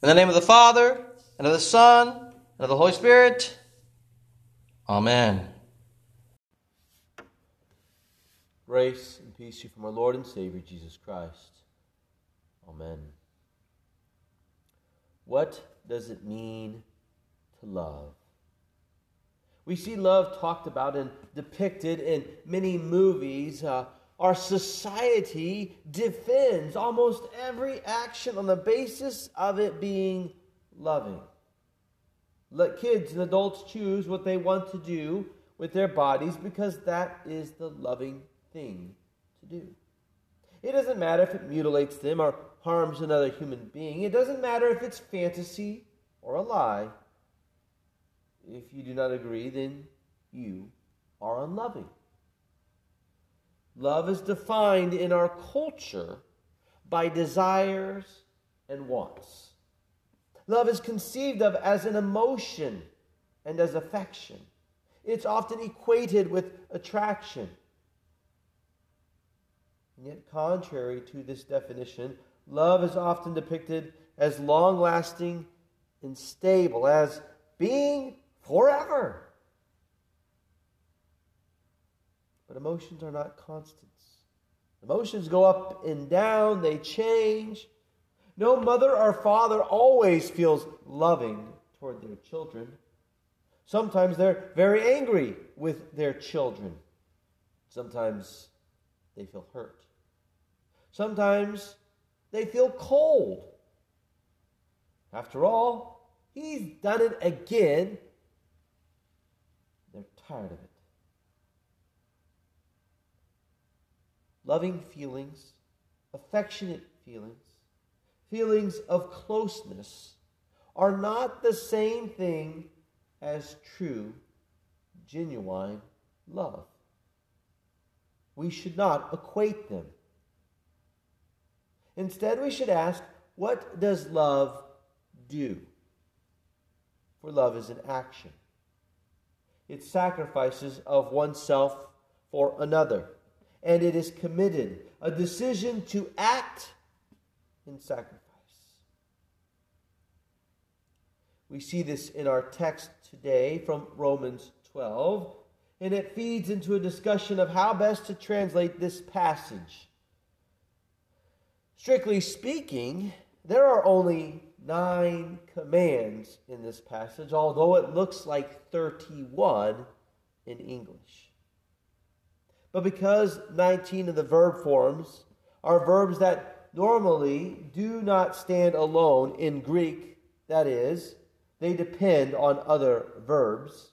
In the name of the Father, and of the Son, and of the Holy Spirit. Amen. Grace and peace to you from our Lord and Savior, Jesus Christ. Amen. What does it mean to love? We see love talked about and depicted in many movies. Our society defends almost every action on the basis of it being loving. Let kids and adults choose what they want to do with their bodies because that is the loving thing to do. It doesn't matter if it mutilates them or harms another human being. It doesn't matter if it's fantasy or a lie. If you do not agree, then you are unloving. Love is defined in our culture by desires and wants. Love is conceived of as an emotion and as affection. It's often equated with attraction. And yet, contrary to this definition, love is often depicted as long-lasting and stable, as being forever. But emotions are not constants. Emotions go up and down, they change. No mother or father always feels loving toward their children. Sometimes they're very angry with their children. Sometimes they feel hurt. Sometimes they feel cold. After all, he's done it again. They're tired of it. Loving feelings, affectionate feelings, feelings of closeness are not the same thing as true, genuine love. We should not equate them. Instead, we should ask, what does love do? For love is an action. It sacrifices of oneself for another, and it is committed, a decision to act in sacrifice. We see this in our text today from Romans 12, and it feeds into a discussion of how best to translate this passage. Strictly speaking, there are only 9 commands in this passage, although it looks like 31 in English. But because 19 of the verb forms are verbs that normally do not stand alone in Greek, that is, they depend on other verbs,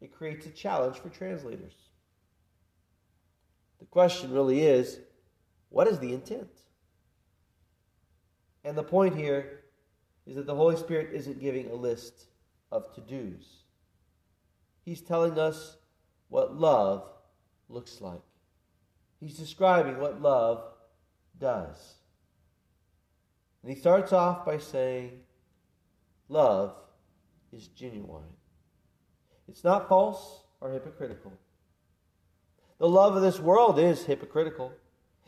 it creates a challenge for translators. The question really is, what is the intent? And the point here is that the Holy Spirit isn't giving a list of to-dos. He's telling us what love looks like. He's describing what love does. And he starts off by saying, love is genuine. It's not false or hypocritical. The love of this world is hypocritical.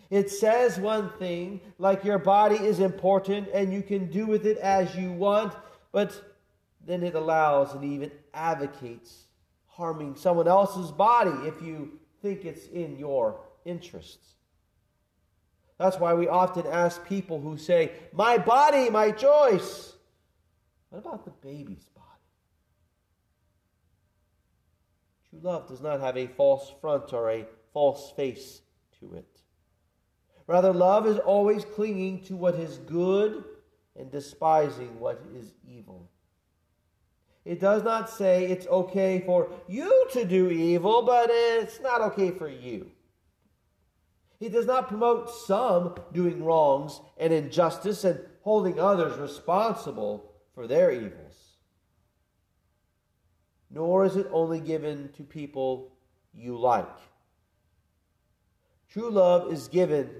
It says one thing, like your body is important and you can do with it as you want, but then it allows and even advocates harming someone else's body if you think it's in your interests. That's why we often ask people who say, my body, my choice. What about the baby's body? True love does not have a false front or a false face to it. Rather, love is always clinging to what is good and despising what is evil. It does not say it's okay for you to do evil, but it's not okay for you. It does not promote some doing wrongs and injustice and holding others responsible for their evils. Nor is it only given to people you like. True love is given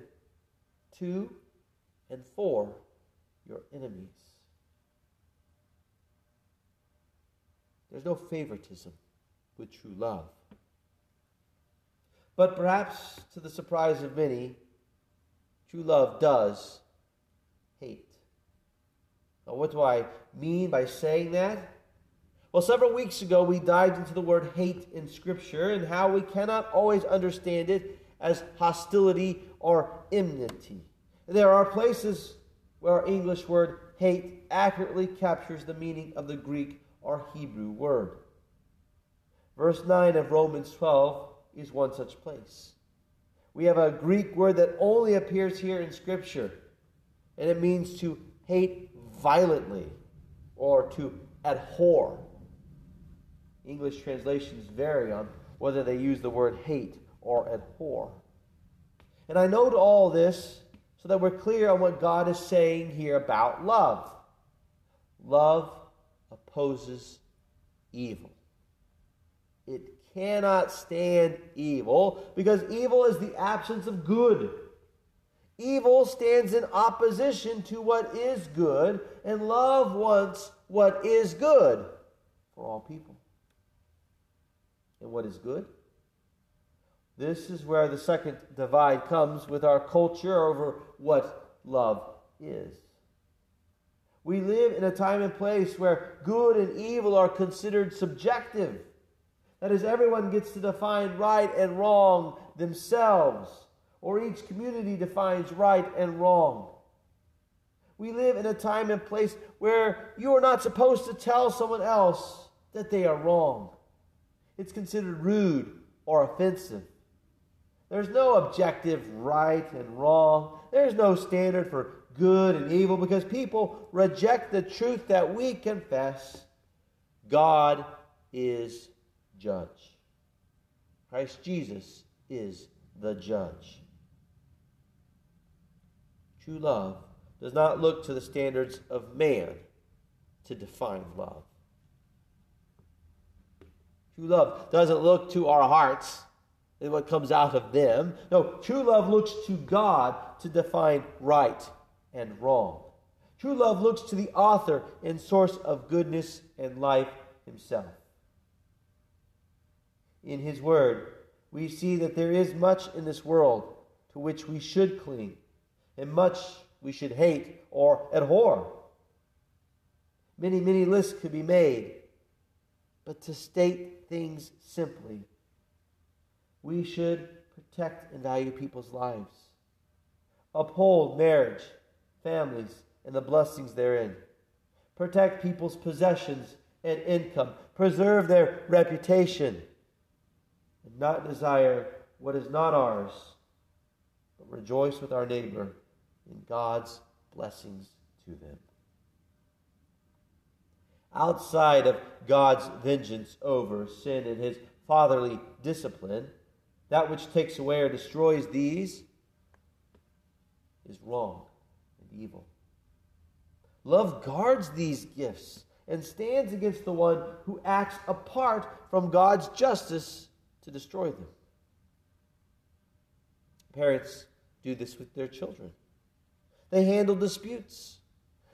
to and for your enemies. There's no favoritism with true love. But perhaps to the surprise of many, true love does hate. Now, what do I mean by saying that? Well, several weeks ago, we dived into the word hate in Scripture and how we cannot always understand it as hostility or enmity. There are places where our English word hate accurately captures the meaning of the Greek or Hebrew word. Verse 9 of Romans 12 is one such place. We have a Greek word that only appears here in Scripture, and it means to hate violently or to abhor. English translations vary on whether they use the word hate or abhor. And I note all this so that we're clear on what God is saying here about love. Love opposes evil. It cannot stand evil because evil is the absence of good. Evil stands in opposition to what is good, and love wants what is good for all people. And what is good? This is where the second divide comes with our culture over what love is. We live in a time and place where good and evil are considered subjective. That is, everyone gets to define right and wrong themselves, or each community defines right and wrong. We live in a time and place where you are not supposed to tell someone else that they are wrong. It's considered rude or offensive. There's no objective right and wrong. There's no standard for good and evil because people reject the truth that we confess. God is judge. Christ Jesus is the judge. True love does not look to the standards of man to define love. True love doesn't look to our hearts and what comes out of them. No, true love looks to God to define right and wrong. True love looks to the author and source of goodness and life himself. In his word, we see that there is much in this world to which we should cling, and much we should hate or abhor. Many lists could be made, but to state things simply, we should protect and value people's lives, uphold marriage, families, and the blessings therein, protect people's possessions and income, preserve their reputation, and not desire what is not ours, but rejoice with our neighbor in God's blessings to them. Outside of God's vengeance over sin and his fatherly discipline, that which takes away or destroys these is wrong and evil. Love guards these gifts and stands against the one who acts apart from God's justice to destroy them. Parents do this with their children. They handle disputes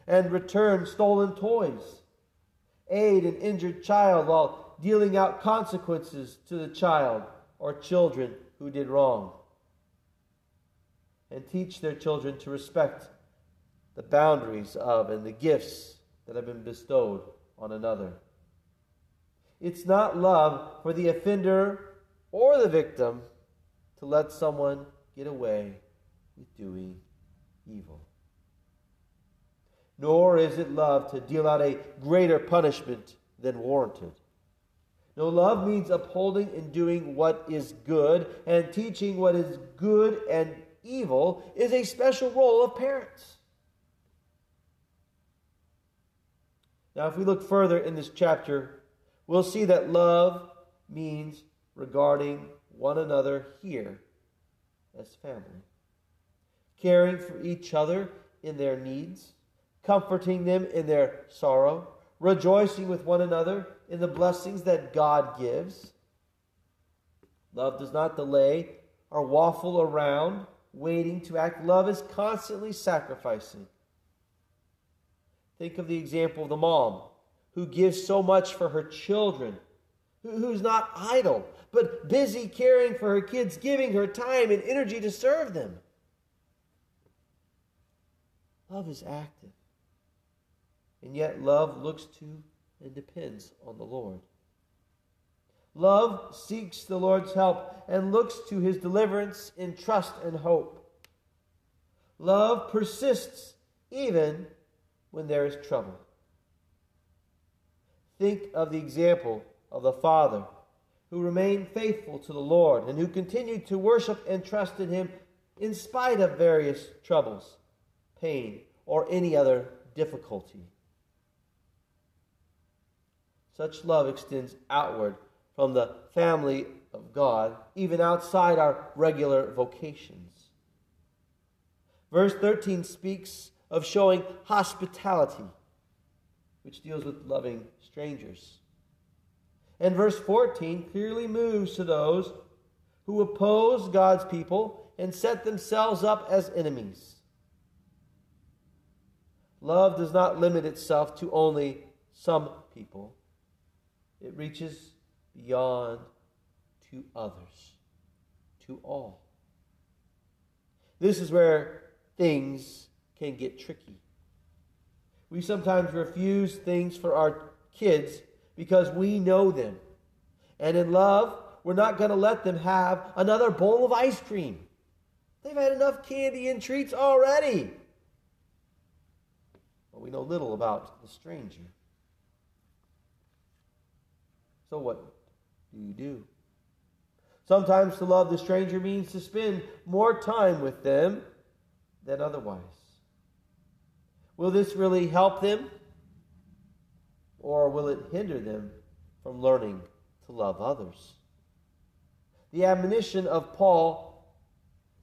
and return stolen toys, aid an injured child while dealing out consequences to the child or children who did wrong, and teach their children to respect the boundaries of and the gifts that have been bestowed on another. It's not love for the offender or the victim to let someone get away with doing evil. Nor is it love to deal out a greater punishment than warranted. No, love means upholding and doing what is good, and teaching what is good and evil is a special role of parents. Now, if we look further in this chapter, we'll see that love means regarding one another here as family, caring for each other in their needs, comforting them in their sorrow, rejoicing with one another in the blessings that God gives. Love does not delay or waffle around, waiting to act. Love is constantly sacrificing. Think of the example of the mom who gives so much for her children, who's not idle, but busy caring for her kids, giving her time and energy to serve them. Love is active. and yet love looks to and depends on the Lord. Love seeks the Lord's help and looks to his deliverance in trust and hope. Love persists even when there is trouble. Think of the example of the Father who remained faithful to the Lord and who continued to worship and trust in him in spite of various troubles, pain, or any other difficulty. Such love extends outward from the family of God, even outside our regular vocations. Verse 13 speaks of showing hospitality, which deals with loving strangers. And verse 14 clearly moves to those who oppose God's people and set themselves up as enemies. Love does not limit itself to only some people. It reaches beyond to others, to all. This is where things can get tricky. We sometimes refuse things for our kids because we know them. And in love, we're not going to let them have another bowl of ice cream. They've had enough candy and treats already. But we know little about the stranger. So what do you do? Sometimes to love the stranger means to spend more time with them than otherwise. Will this really help them? Or will it hinder them from learning to love others? The admonition of Paul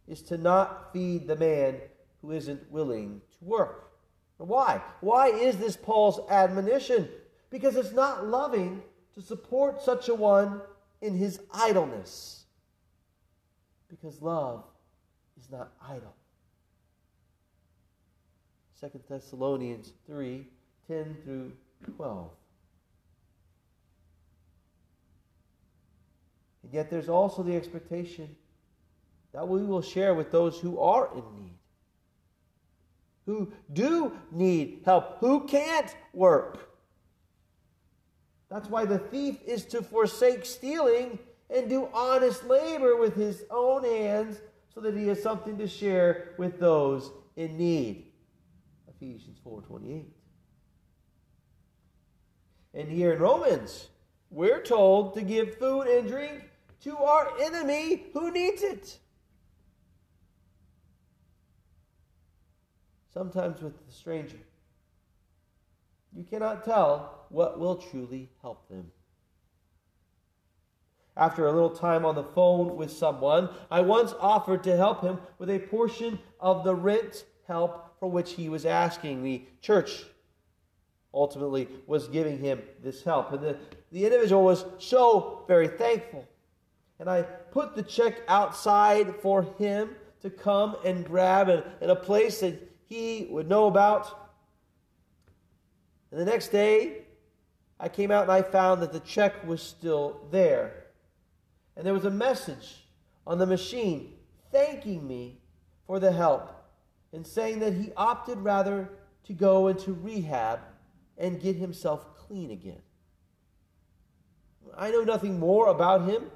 is to not feed the man who isn't willing to work. Why? Why is this Paul's admonition? Because it's not loving to support such a one in his idleness. Because love is not idle. 2 Thessalonians 3, 10 through 12. And yet there's also the expectation that we will share with those who are in need, who do need help, who can't work. That's why the thief is to forsake stealing and do honest labor with his own hands so that he has something to share with those in need. Ephesians 4:28. And here in Romans, we're told to give food and drink to our enemy who needs it. Sometimes with the stranger, you cannot tell what will truly help them. After a little time on the phone with someone, I once offered to help him with a portion of the rent help for which he was asking. The church ultimately was giving him this help. And the individual was so very thankful. And I put the check outside for him to come and grab in a place that he would know about. And the next day, I came out and I found that the check was still there. And there was a message on the machine thanking me for the help and saying that he opted rather to go into rehab and get himself clean again. I know nothing more about him,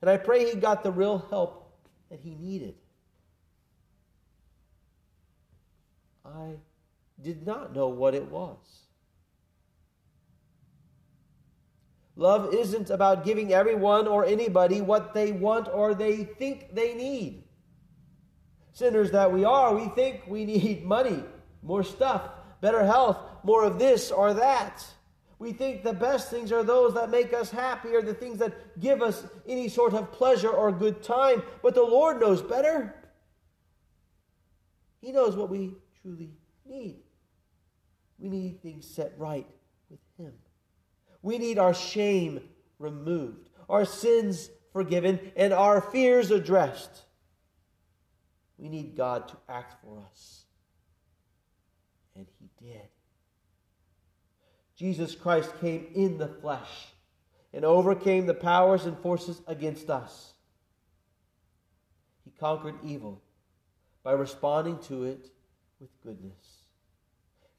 and I pray he got the real help that he needed. I did not know what it was. Love isn't about giving everyone or anybody what they want or they think they need. Sinners that we are, we think we need money, more stuff, better health, more of this or that. We think the best things are those that make us happy or the things that give us any sort of pleasure or good time. But the Lord knows better. He knows what we truly need. We need things set right with Him. We need our shame removed, our sins forgiven, and our fears addressed. We need God to act for us. And He did. Jesus Christ came in the flesh and overcame the powers and forces against us. He conquered evil by responding to it with goodness.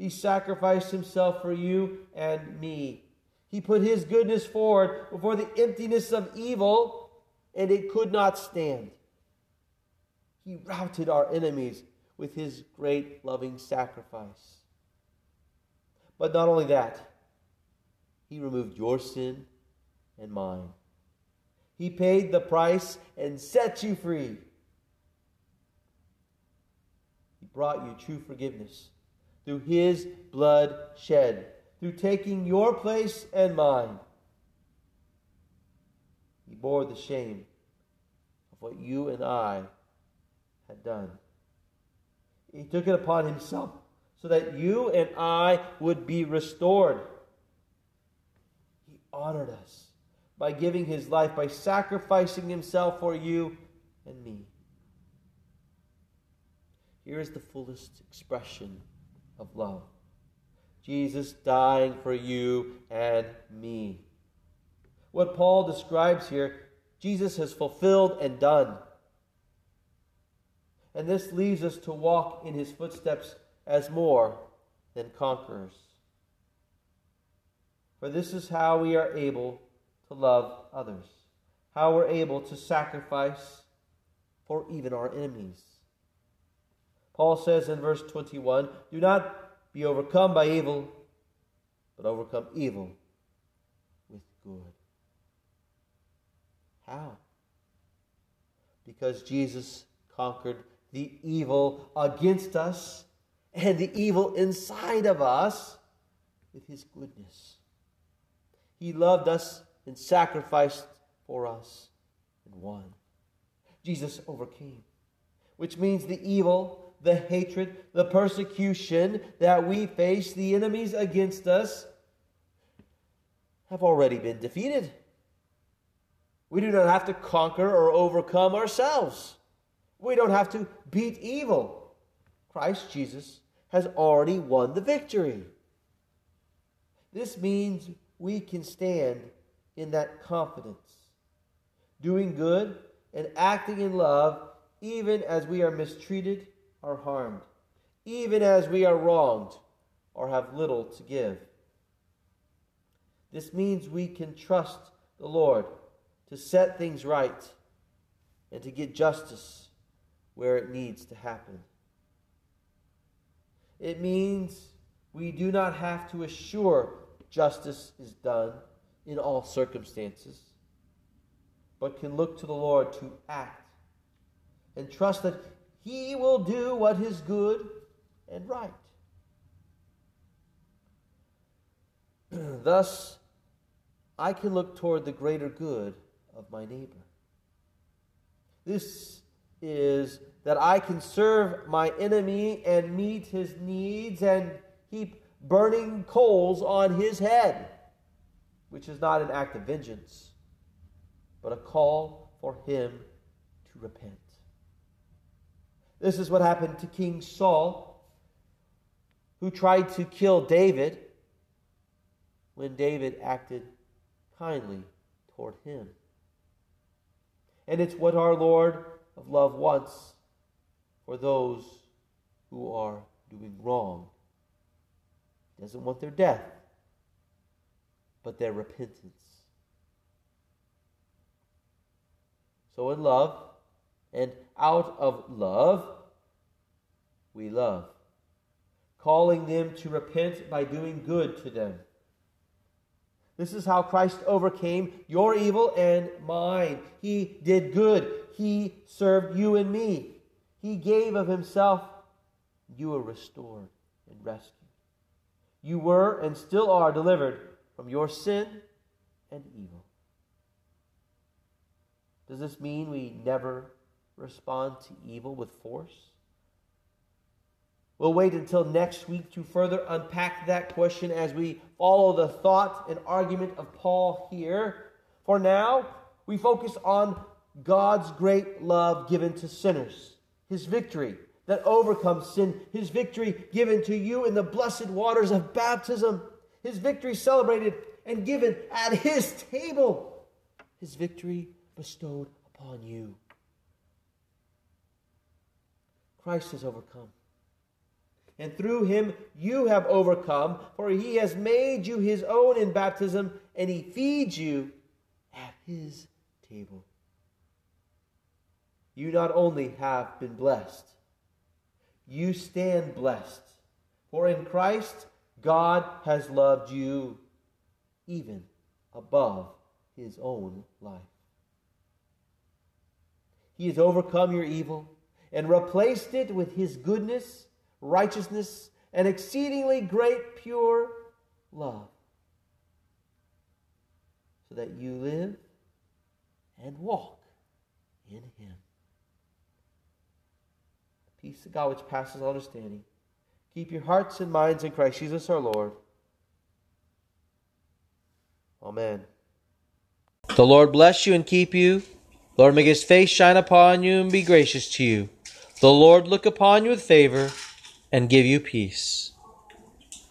He sacrificed himself for you and me. He put his goodness forward before the emptiness of evil, and it could not stand. He routed our enemies with his great loving sacrifice. But not only that, he removed your sin and mine. He paid the price and set you free. He brought you true forgiveness through his blood shed, through taking your place and mine. He bore the shame of what you and I had done. He took it upon himself so that you and I would be restored. He honored us by giving his life, by sacrificing himself for you and me. Here is the fullest expression of love: Jesus dying for you and me. What Paul describes here, Jesus has fulfilled and done. And this leaves us to walk in his footsteps as more than conquerors. For this is how we are able to love others, how we're able to sacrifice for even our enemies. Paul says in verse 21, "Do not be overcome by evil, but overcome evil with good." How? Because Jesus conquered the evil against us and the evil inside of us with his goodness. He loved us and sacrificed for us and won. Jesus overcame, which means the evil, the hatred, the persecution that we face, the enemies against us, have already been defeated. We do not have to conquer or overcome ourselves. We don't have to beat evil. Christ Jesus has already won the victory. This means we can stand in that confidence, doing good and acting in love even as we are mistreated or harmed, even as we are wronged or have little to give. This means we can trust the Lord to set things right and to get justice where it needs to happen. It means we do not have to assure justice is done in all circumstances, but can look to the Lord to act and trust that he will do what is good and right. Thus, I can look toward the greater good of my neighbor. This is that I can serve my enemy and meet his needs and heap burning coals on his head, which is not an act of vengeance, but a call for him to repent. This is what happened to King Saul, who tried to kill David when David acted kindly toward him. And it's what our Lord of love wants for those who are doing wrong. He doesn't want their death, but their repentance. So in love and out of love, we love, calling them to repent by doing good to them. This is how Christ overcame your evil and mine. He did good. He served you and me. He gave of himself. You were restored and rescued. You were and still are delivered from your sin and evil. Does this mean we never respond to evil with force? We'll wait until next week to further unpack that question as we follow the thought and argument of Paul here. For now, we focus on God's great love given to sinners, his victory that overcomes sin, his victory given to you in the blessed waters of baptism, his victory celebrated and given at his table, his victory bestowed upon you. Christ has overcome. And through him you have overcome, for he has made you his own in baptism, and he feeds you at his table. You not only have been blessed, you stand blessed. For in Christ, God has loved you even above his own life. He has overcome your evil and replaced it with his goodness, righteousness, and exceedingly great pure love, so that you live and walk in him. The peace of God which passes all understanding. Keep your hearts and minds in Christ Jesus our Lord. Amen. The Lord bless you and keep you. The Lord make his face shine upon you and be gracious to you. The Lord look upon you with favor and give you peace.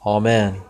Amen.